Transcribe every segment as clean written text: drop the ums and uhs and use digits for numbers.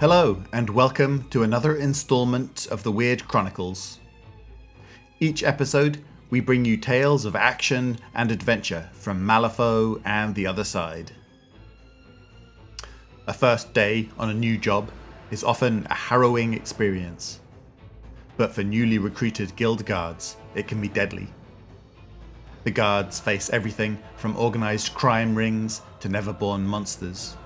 Hello, and welcome to another installment of the Weird Chronicles. Each episode, we bring you tales of action and adventure from Malifaux and the Other Side. A first day on a new job is often a harrowing experience, but for newly recruited guild guards, it can be deadly. The guards face everything from organised crime rings to Neverborn monsters,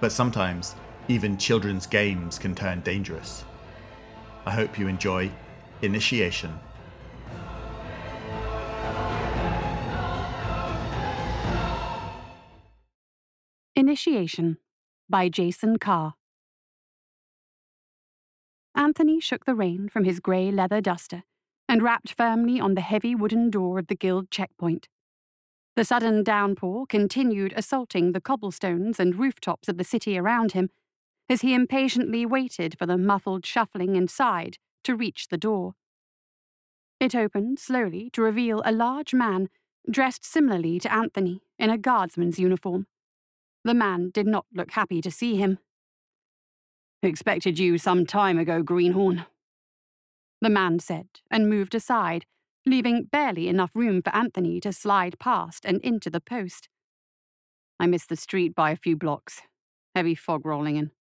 but sometimes even children's games can turn dangerous. I hope you enjoy Initiation. Initiation by Jason Carr. Anthony shook the rein from his grey leather duster and rapped firmly on the heavy wooden door of the guild checkpoint. The sudden downpour continued assaulting the cobblestones and rooftops of the city around him, as he impatiently waited for the muffled shuffling inside to reach the door. It opened slowly to reveal a large man dressed similarly to Anthony in a guardsman's uniform. The man did not look happy to see him. "Expected you some time ago, Greenhorn," the man said, and moved aside, leaving barely enough room for Anthony to slide past and into the post. "I missed the street by a few blocks. Heavy fog rolling in,"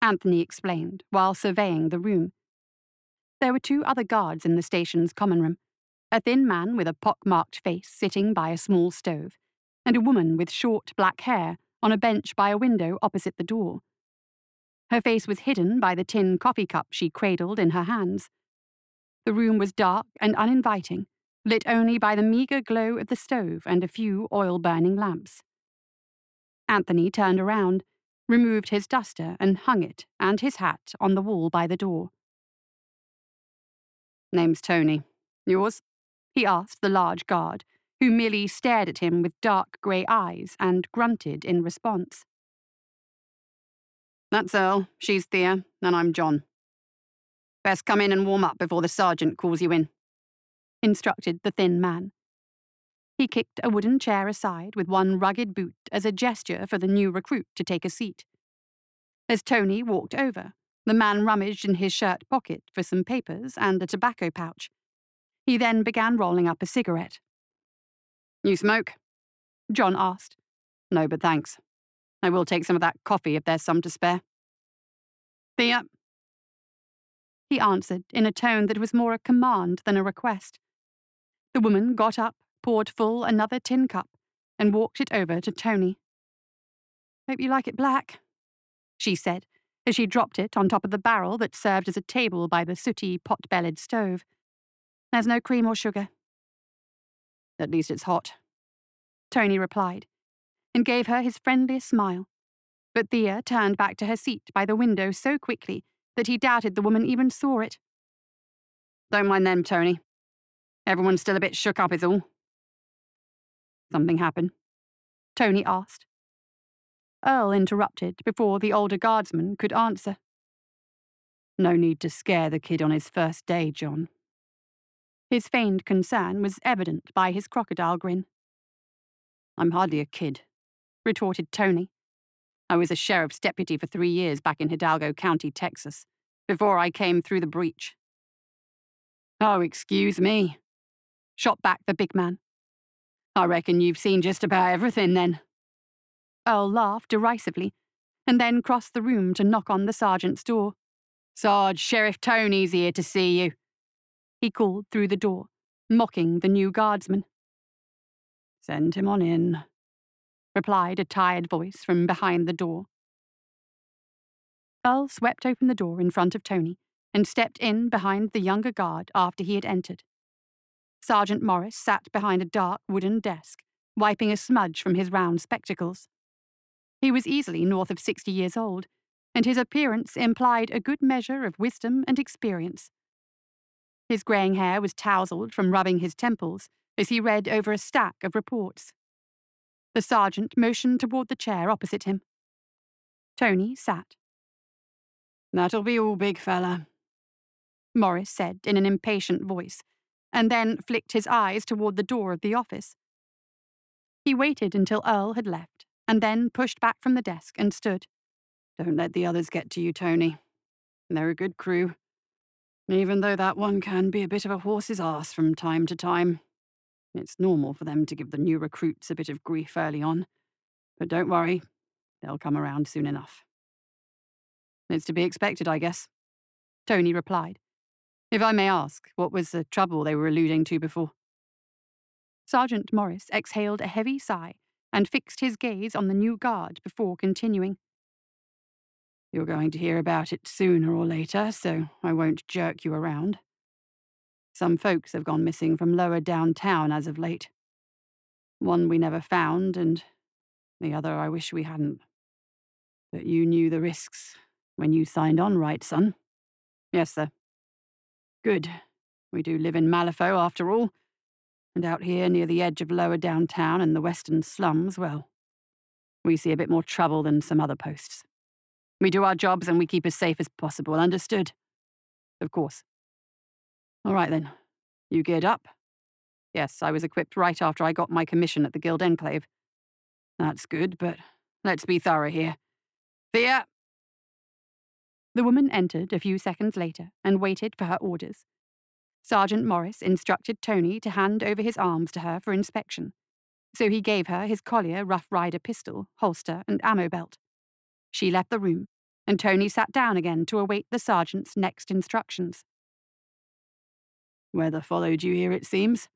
Anthony explained, while surveying the room. There were two other guards in the station's common room, a thin man with a pock-marked face sitting by a small stove, and a woman with short black hair on a bench by a window opposite the door. Her face was hidden by the tin coffee cup she cradled in her hands. The room was dark and uninviting, lit only by the meagre glow of the stove and a few oil-burning lamps. Anthony turned around, removed his duster and hung it and his hat on the wall by the door. "Name's Tony. Yours?" he asked the large guard, who merely stared at him with dark grey eyes and grunted in response. "That's Earl, she's Thea, and I'm John. Best come in and warm up before the sergeant calls you in," instructed the thin man. He kicked a wooden chair aside with one rugged boot as a gesture for the new recruit to take a seat. As Tony walked over, the man rummaged in his shirt pocket for some papers and a tobacco pouch. He then began rolling up a cigarette. "You smoke?" John asked. "No, but thanks. I will take some of that coffee if there's some to spare." "Thea," he answered in a tone that was more a command than a request. The woman got up, poured full another tin cup, and walked it over to Tony. "Hope you like it black," she said, as she dropped it on top of the barrel that served as a table by the sooty, pot-bellied stove. "There's no cream or sugar." "At least it's hot," Tony replied, and gave her his friendliest smile. But Thea turned back to her seat by the window so quickly that he doubted the woman even saw it. "Don't mind them, Tony. Everyone's still a bit shook up is all." "Something happened?" Tony asked. Earl interrupted before the older guardsman could answer. "No need to scare the kid on his first day, John." His feigned concern was evident by his crocodile grin. "I'm hardly a kid," retorted Tony. "I was a sheriff's deputy for 3 years back in Hidalgo County, Texas, before I came through the breach." "Oh, excuse me," shot back the big man. "I reckon you've seen just about everything then." Earl laughed derisively, and then crossed the room to knock on the sergeant's door. "Sarge, Sheriff Tony's here to see you," he called through the door, mocking the new guardsman. "Send him on in," replied a tired voice from behind the door. Earl swept open the door in front of Tony and stepped in behind the younger guard after he had entered. Sergeant Morris sat behind a dark wooden desk, wiping a smudge from his round spectacles. He was easily north of 60 years old, and his appearance implied a good measure of wisdom and experience. His greying hair was tousled from rubbing his temples as he read over a stack of reports. The sergeant motioned toward the chair opposite him. Tony sat. "That'll be all, big fella," Morris said in an impatient voice, and then flicked his eyes toward the door of the office. He waited until Earl had left, and then pushed back from the desk and stood. Don't let the others get to you, Tony. They're a good crew, even though that one can be a bit of a horse's ass from time to time. It's normal for them to give the new recruits a bit of grief early on, but don't worry, they'll come around soon enough. It's to be expected, I guess, Tony replied. If I may ask, what was the trouble they were alluding to before? Sergeant Morris exhaled a heavy sigh and fixed his gaze on the new guard before continuing. You're going to hear about it sooner or later, so I won't jerk you around. Some folks have gone missing from lower downtown as of late. One we never found, and the other I wish we hadn't. But you knew the risks when you signed on, right, son? Yes, sir. Good. We do live in Malifaux, after all. And out here near the edge of lower downtown and the western slums, well, we see a bit more trouble than some other posts. We do our jobs and we keep as safe as possible, understood? Of course. All right then, you geared up? Yes, I was equipped right after I got my commission at the Guild Enclave. That's good, but let's be thorough here. Thea! The woman entered a few seconds later and waited for her orders. Sergeant Morris instructed Tony to hand over his arms to her for inspection, so he gave her his Collier Rough Rider pistol, holster, and ammo belt. She left the room, and Tony sat down again to await the sergeant's next instructions. Weather followed you here, it seems,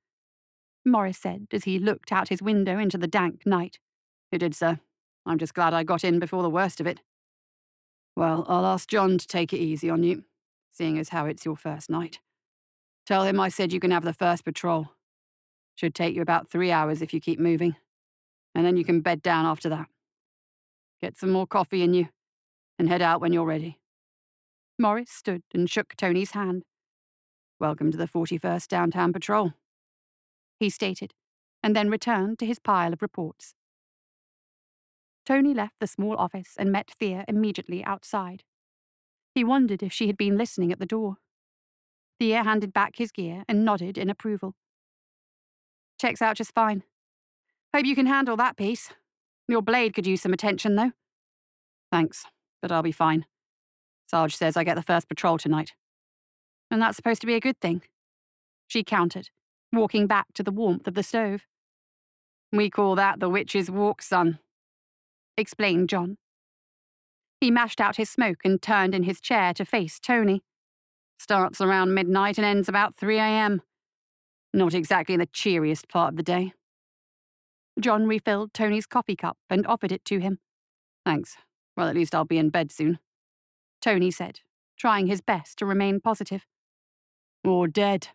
Morris said as he looked out his window into the dank night. It did, sir. I'm just glad I got in before the worst of it. Well, I'll ask John to take it easy on you, seeing as how it's your first night. Tell him I said you can have the first patrol. Should take you about 3 hours if you keep moving, and then you can bed down after that. Get some more coffee in you, and head out when you're ready. Morris stood and shook Tony's hand. Welcome to the 41st Downtown Patrol, he stated, and then returned to his pile of reports. Tony left the small office and met Thea immediately outside. He wondered if she had been listening at the door. Thea handed back his gear and nodded in approval. Checks out just fine. Hope you can handle that piece. Your blade could use some attention, though. Thanks, but I'll be fine. Sarge says I get the first patrol tonight. And that's supposed to be a good thing, she countered, walking back to the warmth of the stove. We call that the witch's walk, son, explained John. He mashed out his smoke and turned in his chair to face Tony. Starts around midnight and ends about 3 a.m. Not exactly the cheeriest part of the day. John refilled Tony's coffee cup and offered it to him. Thanks. Well, at least I'll be in bed soon, Tony said, trying his best to remain positive. Or dead,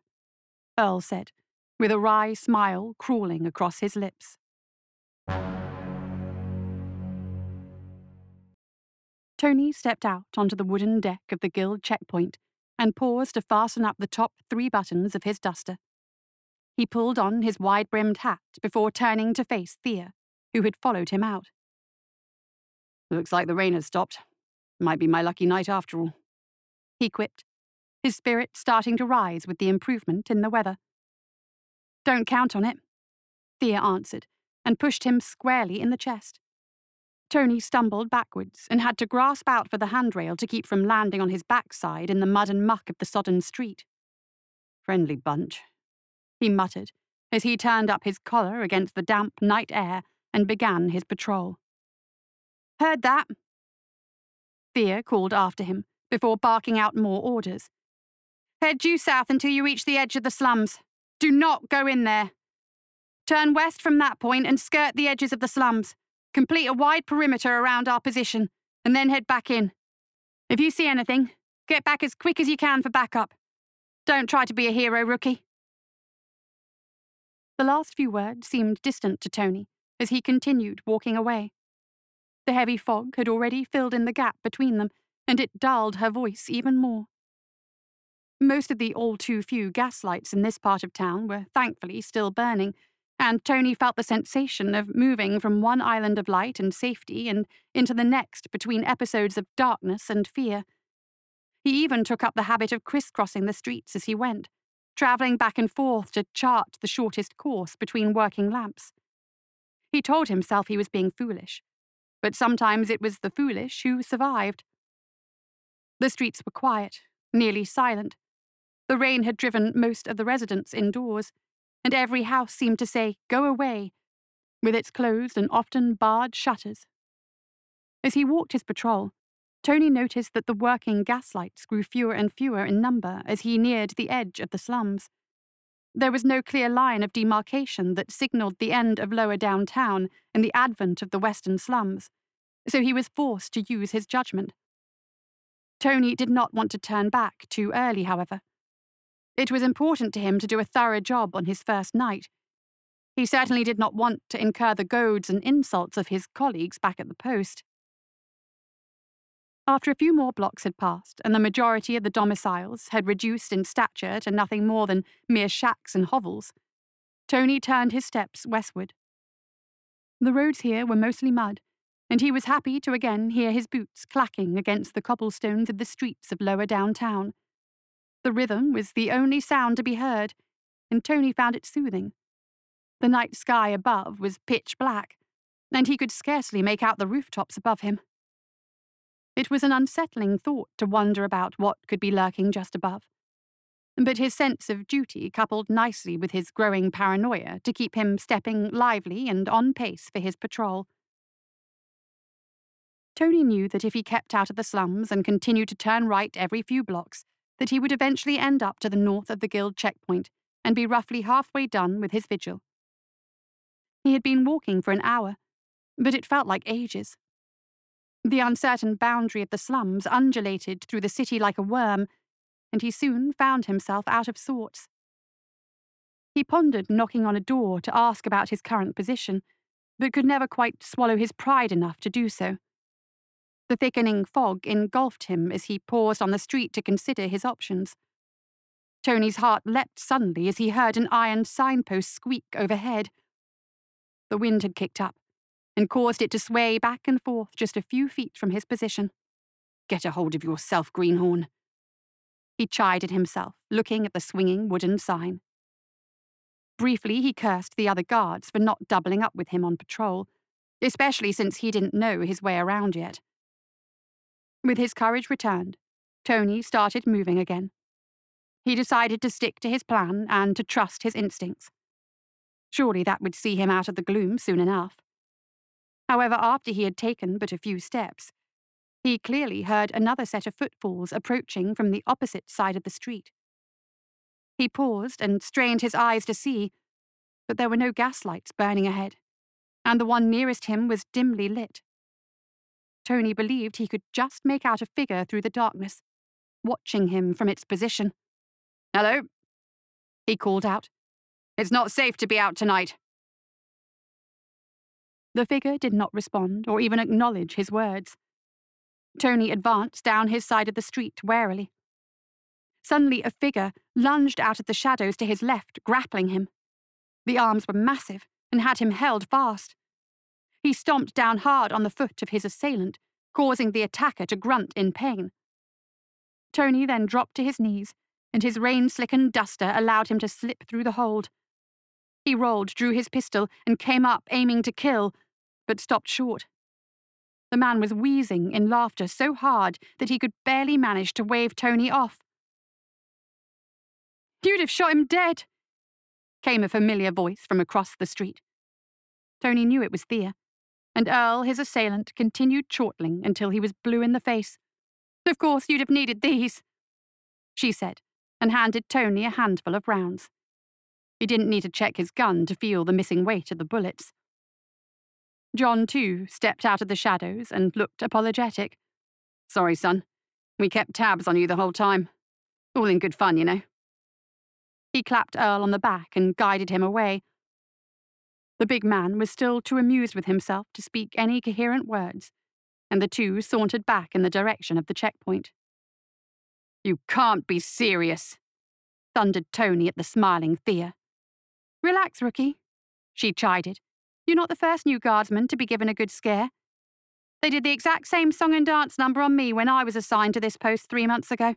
Earl said, with a wry smile crawling across his lips. Tony stepped out onto the wooden deck of the guild checkpoint and paused to fasten up the top 3 buttons of his duster. He pulled on his wide-brimmed hat before turning to face Thea, who had followed him out. Looks like the rain has stopped. Might be my lucky night after all, he quipped, his spirit starting to rise with the improvement in the weather. Don't count on it, Thea answered, and pushed him squarely in the chest. Tony stumbled backwards and had to grasp out for the handrail to keep from landing on his backside in the mud and muck of the sodden street. Friendly bunch, he muttered as he turned up his collar against the damp night air and began his patrol. Heard that? Thea called after him before barking out more orders. Head due south until you reach the edge of the slums. Do not go in there. Turn west from that point and skirt the edges of the slums. Complete a wide perimeter around our position, and then head back in. If you see anything, get back as quick as you can for backup. Don't try to be a hero, rookie. The last few words seemed distant to Tony as he continued walking away. The heavy fog had already filled in the gap between them, and it dulled her voice even more. Most of the all-too-few gaslights in this part of town were thankfully still burning, and Tony felt the sensation of moving from one island of light and safety and into the next between episodes of darkness and fear. He even took up the habit of crisscrossing the streets as he went, travelling back and forth to chart the shortest course between working lamps. He told himself he was being foolish, but sometimes it was the foolish who survived. The streets were quiet, nearly silent. The rain had driven most of the residents indoors, and every house seemed to say, "Go away," with its closed and often barred shutters. As he walked his patrol, Tony noticed that the working gaslights grew fewer and fewer in number as he neared the edge of the slums. There was no clear line of demarcation that signalled the end of lower downtown and the advent of the western slums, so he was forced to use his judgment. Tony did not want to turn back too early, however. It was important to him to do a thorough job on his first night. He certainly did not want to incur the goads and insults of his colleagues back at the post. After a few more blocks had passed and the majority of the domiciles had reduced in stature to nothing more than mere shacks and hovels, Tony turned his steps westward. The roads here were mostly mud, and he was happy to again hear his boots clacking against the cobblestones of the streets of lower downtown. The rhythm was the only sound to be heard, and Tony found it soothing. The night sky above was pitch black, and he could scarcely make out the rooftops above him. It was an unsettling thought to wonder about what could be lurking just above. But his sense of duty coupled nicely with his growing paranoia to keep him stepping lively and on pace for his patrol. Tony knew that if he kept out of the slums and continued to turn right every few blocks, that he would eventually end up to the north of the guild checkpoint and be roughly halfway done with his vigil. He had been walking for an hour, but it felt like ages. The uncertain boundary of the slums undulated through the city like a worm, and he soon found himself out of sorts. He pondered knocking on a door to ask about his current position, but could never quite swallow his pride enough to do so. The thickening fog engulfed him as he paused on the street to consider his options. Tony's heart leapt suddenly as he heard an iron signpost squeak overhead. The wind had kicked up and caused it to sway back and forth just a few feet from his position. "Get a hold of yourself, greenhorn," he chided himself, looking at the swinging wooden sign. Briefly, he cursed the other guards for not doubling up with him on patrol, especially since he didn't know his way around yet. With his courage returned, Tony started moving again. He decided to stick to his plan and to trust his instincts. Surely that would see him out of the gloom soon enough. However, after he had taken but a few steps, he clearly heard another set of footfalls approaching from the opposite side of the street. He paused and strained his eyes to see, but there were no gaslights burning ahead, and the one nearest him was dimly lit. Tony believed he could just make out a figure through the darkness, watching him from its position. "Hello," he called out. "It's not safe to be out tonight." The figure did not respond or even acknowledge his words. Tony advanced down his side of the street warily. Suddenly, a figure lunged out of the shadows to his left, grappling him. The arms were massive and had him held fast. He stomped down hard on the foot of his assailant, causing the attacker to grunt in pain. Tony then dropped to his knees, and his rain-slickened duster allowed him to slip through the hold. He rolled, drew his pistol, and came up aiming to kill, but stopped short. The man was wheezing in laughter so hard that he could barely manage to wave Tony off. "You'd have shot him dead," came a familiar voice from across the street. Tony knew it was Thea, and Earl, his assailant, continued chortling until he was blue in the face. "Of course you'd have needed these," she said, and handed Tony a handful of rounds. He didn't need to check his gun to feel the missing weight of the bullets. John, too, stepped out of the shadows and looked apologetic. "Sorry, son. We kept tabs on you the whole time. All in good fun, you know." He clapped Earl on the back and guided him away. The big man was still too amused with himself to speak any coherent words, and the two sauntered back in the direction of the checkpoint. "You can't be serious," thundered Tony at the smiling Thea. "Relax, rookie," she chided. "You're not the first new guardsman to be given a good scare. They did the exact same song and dance number on me when I was assigned to this post 3 months ago."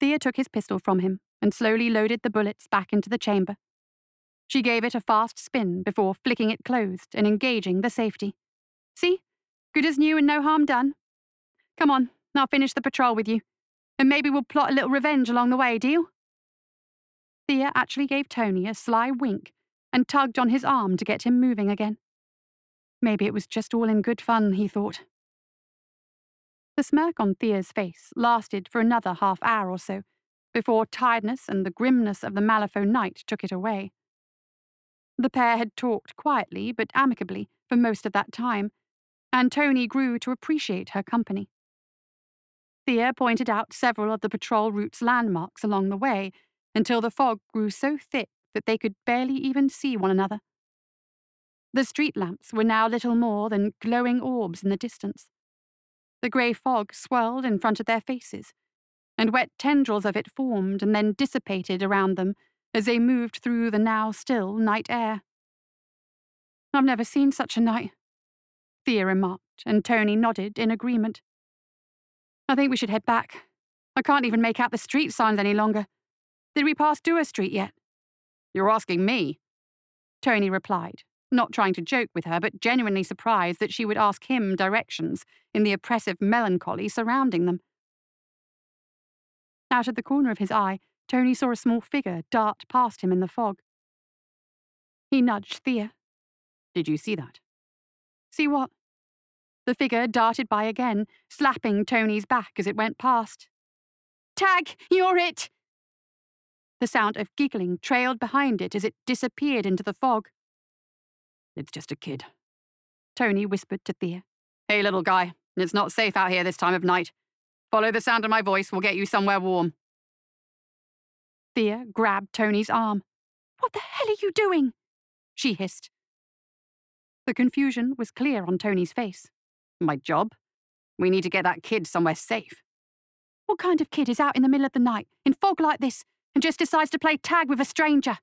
Thea took his pistol from him and slowly loaded the bullets back into the chamber. She gave it a fast spin before flicking it closed and engaging the safety. See? Good as new and no harm done. Come on, I'll finish the patrol with you. And maybe we'll plot a little revenge along the way, deal? Thea actually gave Tony a sly wink and tugged on his arm to get him moving again. Maybe it was just all in good fun, he thought. The smirk on Thea's face lasted for another half hour or so, before tiredness and the grimness of the Malifaux night took it away. The pair had talked quietly but amicably for most of that time, and Tony grew to appreciate her company. Thea pointed out several of the patrol route's landmarks along the way, until the fog grew so thick that they could barely even see one another. The street lamps were now little more than glowing orbs in the distance. The grey fog swirled in front of their faces, and wet tendrils of it formed and then dissipated around them as they moved through the now still night air. "I've never seen such a night," Thea remarked, and Tony nodded in agreement. "I think we should head back. I can't even make out the street signs any longer. Did we pass Dewar Street yet?" "You're asking me?" Tony replied, not trying to joke with her, but genuinely surprised that she would ask him directions in the oppressive melancholy surrounding them. Out of the corner of his eye, Tony saw a small figure dart past him in the fog. He nudged Thea. "Did you see that?" "See what?" The figure darted by again, slapping Tony's back as it went past. "Tag, you're it!" The sound of giggling trailed behind it as it disappeared into the fog. "It's just a kid," Tony whispered to Thea. "Hey, little guy, it's not safe out here this time of night. Follow the sound of my voice, we'll get you somewhere warm." Thea grabbed Tony's arm. "What the hell are you doing?" she hissed. The confusion was clear on Tony's face. "My job? We need to get that kid somewhere safe." "What kind of kid is out in the middle of the night, in fog like this, and just decides to play tag with a stranger?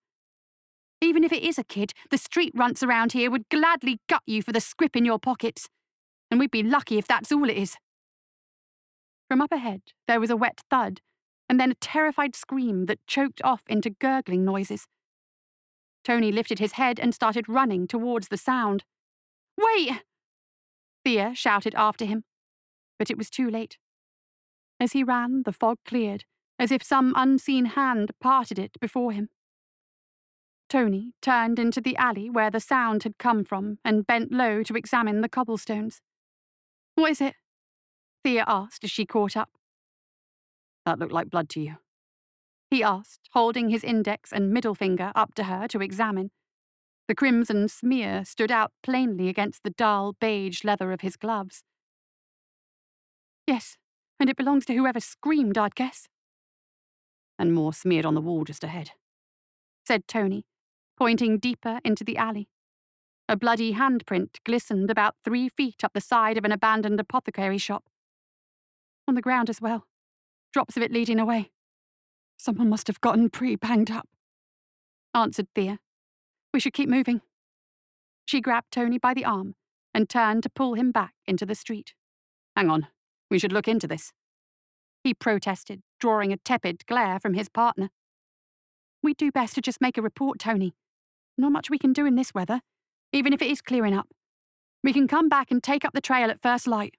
Even if it is a kid, the street runts around here would gladly gut you for the scrip in your pockets, and we'd be lucky if that's all it is." From up ahead, there was a wet thud, and then a terrified scream that choked off into gurgling noises. Tony lifted his head and started running towards the sound. "Wait!" Thea shouted after him, but it was too late. As he ran, the fog cleared, as if some unseen hand parted it before him. Tony turned into the alley where the sound had come from and bent low to examine the cobblestones. "What is it?" Thea asked as she caught up. "That looked like blood to you?" he asked, holding his index and middle finger up to her to examine. The crimson smear stood out plainly against the dull beige leather of his gloves. "Yes, and it belongs to whoever screamed, I'd guess." "And more smeared on the wall just ahead," said Tony, pointing deeper into the alley. A bloody handprint glistened about 3 feet up the side of an abandoned apothecary shop. On the ground as well, drops of it leading away. "Someone must have gotten pre-banged up," answered Thea. "We should keep moving." She grabbed Tony by the arm and turned to pull him back into the street. "Hang on, we should look into this," he protested, drawing a tepid glare from his partner. "We'd do best to just make a report, Tony. Not much we can do in this weather, even if it is clearing up. We can come back and take up the trail at first light."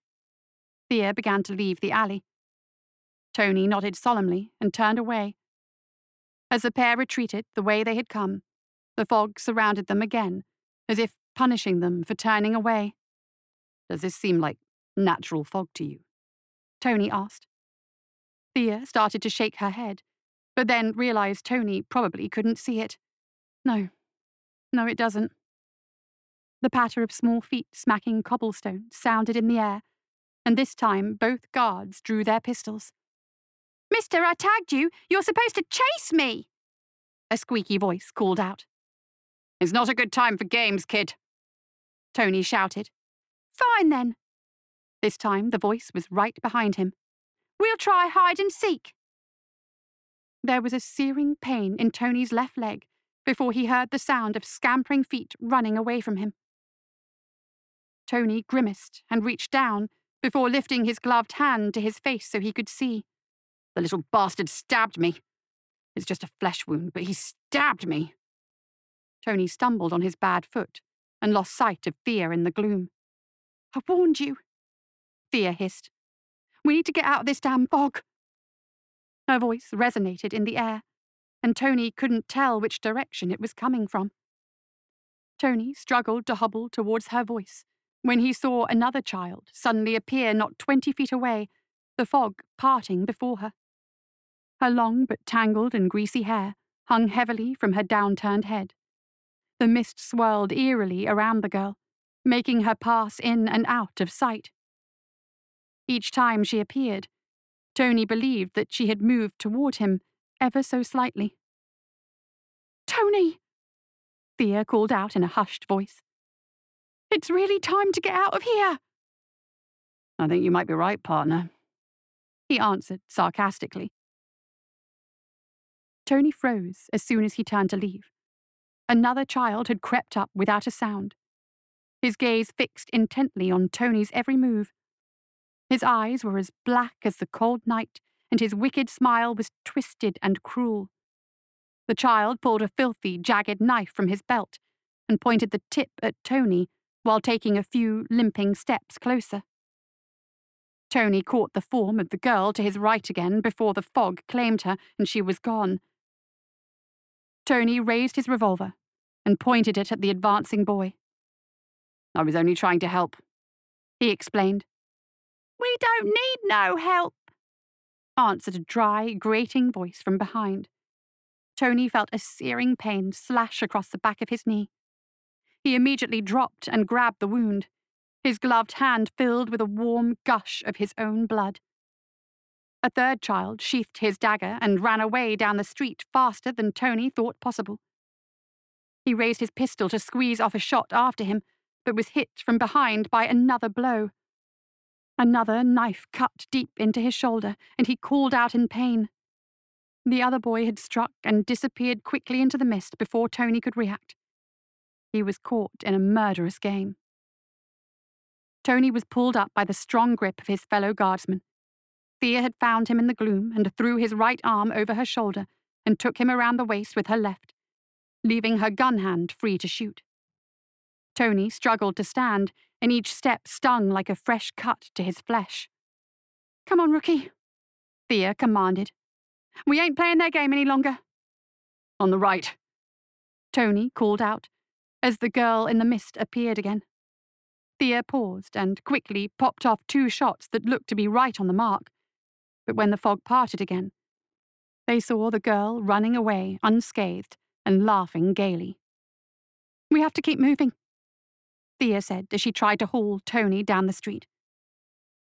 Thea began to leave the alley. Tony nodded solemnly and turned away. As the pair retreated the way they had come, the fog surrounded them again, as if punishing them for turning away. "Does this seem like natural fog to you?" Tony asked. Thea started to shake her head, but then realized Tony probably couldn't see it. No, it doesn't." The patter of small feet smacking cobblestones sounded in the air, and this time both guards drew their pistols. "Mister, I tagged you. You're supposed to chase me," a squeaky voice called out. "It's not a good time for games, kid," Tony shouted. "Fine, then." This time the voice was right behind him. "We'll try hide and seek." There was a searing pain in Tony's left leg before he heard the sound of scampering feet running away from him. Tony grimaced and reached down before lifting his gloved hand to his face so he could see. "The little bastard stabbed me. It's just a flesh wound, but he stabbed me." Tony stumbled on his bad foot and lost sight of Thea in the gloom. I warned you, fear hissed. We need to get out of this damn bog. Her voice resonated in the air, and Tony couldn't tell which direction it was coming from. Tony struggled to hobble towards her voice when he saw another child suddenly appear not 20 feet away, the fog parting before her. Her long but tangled and greasy hair hung heavily from her downturned head. The mist swirled eerily around the girl, making her pass in and out of sight. Each time she appeared, Tony believed that she had moved toward him ever so slightly. "Tony!" Thea called out in a hushed voice. "It's really time to get out of here!" "I think you might be right, partner," he answered sarcastically. Tony froze as soon as he turned to leave. Another child had crept up without a sound, his gaze fixed intently on Tony's every move. His eyes were as black as the cold night, and his wicked smile was twisted and cruel. The child pulled a filthy, jagged knife from his belt and pointed the tip at Tony while taking a few limping steps closer. Tony caught the form of the girl to his right again before the fog claimed her and she was gone. Tony raised his revolver and pointed it at the advancing boy. "I was only trying to help," he explained. "We don't need no help," answered a dry, grating voice from behind. Tony felt a searing pain slash across the back of his knee. He immediately dropped and grabbed the wound, his gloved hand filled with a warm gush of his own blood. A third child sheathed his dagger and ran away down the street faster than Tony thought possible. He raised his pistol to squeeze off a shot after him, but was hit from behind by another blow. Another knife cut deep into his shoulder, and he called out in pain. The other boy had struck and disappeared quickly into the mist before Tony could react. He was caught in a murderous game. Tony was pulled up by the strong grip of his fellow guardsman. Thea had found him in the gloom and threw his right arm over her shoulder and took him around the waist with her left, leaving her gun hand free to shoot. Tony struggled to stand, and each step stung like a fresh cut to his flesh. "Come on, rookie," Thea commanded. "We ain't playing their game any longer." "On the right," Tony called out, as the girl in the mist appeared again. Thea paused and quickly popped off two shots that looked to be right on the mark, but when the fog parted again, they saw the girl running away unscathed and laughing gaily. "We have to keep moving," Thea said as she tried to haul Tony down the street.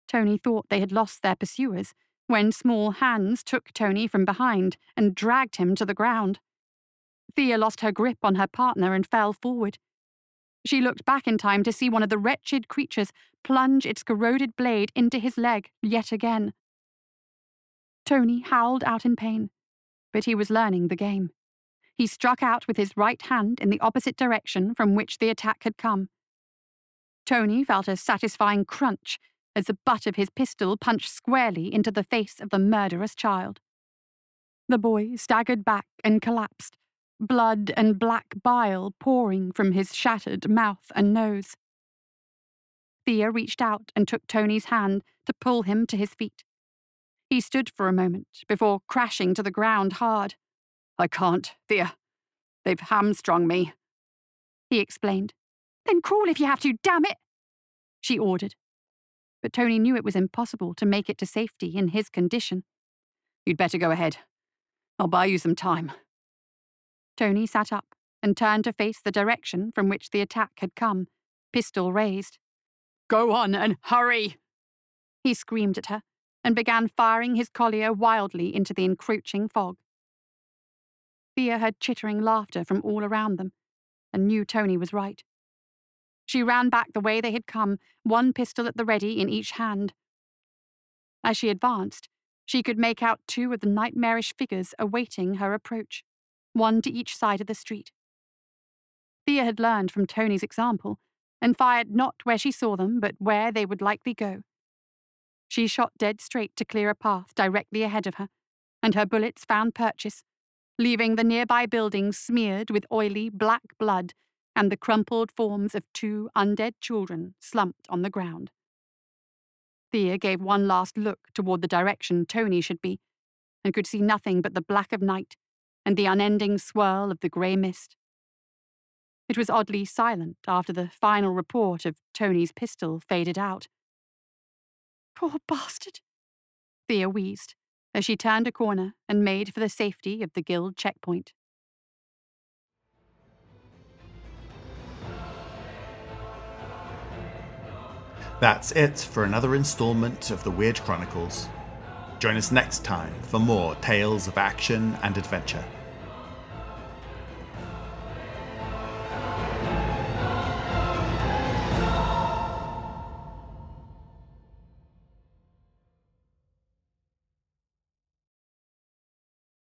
Tony thought they had lost their pursuers when small hands took Tony from behind and dragged him to the ground. Thea lost her grip on her partner and fell forward. She looked back in time to see one of the wretched creatures plunge its corroded blade into his leg yet again. Tony howled out in pain, but he was learning the game. He struck out with his right hand in the opposite direction from which the attack had come. Tony felt a satisfying crunch as the butt of his pistol punched squarely into the face of the murderous child. The boy staggered back and collapsed, blood and black bile pouring from his shattered mouth and nose. Thea reached out and took Tony's hand to pull him to his feet. He stood for a moment before crashing to the ground hard. "I can't, Thea. They've hamstrung me," he explained. "Then crawl if you have to, damn it," she ordered. But Tony knew it was impossible to make it to safety in his condition. "You'd better go ahead. I'll buy you some time." Tony sat up and turned to face the direction from which the attack had come, pistol raised. "Go on and hurry!" he screamed at her and began firing his Collier wildly into the encroaching fog. Thea heard chittering laughter from all around them, and knew Tony was right. She ran back the way they had come, one pistol at the ready in each hand. As she advanced, she could make out two of the nightmarish figures awaiting her approach, one to each side of the street. Thea had learned from Tony's example, and fired not where she saw them, but where they would likely go. She shot dead straight to clear a path directly ahead of her, and her bullets found purchase, leaving the nearby buildings smeared with oily black blood and the crumpled forms of two undead children slumped on the ground. Thea gave one last look toward the direction Tony should be, and could see nothing but the black of night and the unending swirl of the grey mist. It was oddly silent after the final report of Tony's pistol faded out. "Poor bastard," Thea wheezed, as she turned a corner and made for the safety of the guild checkpoint. That's it for another installment of the Weird Chronicles. Join us next time for more tales of action and adventure.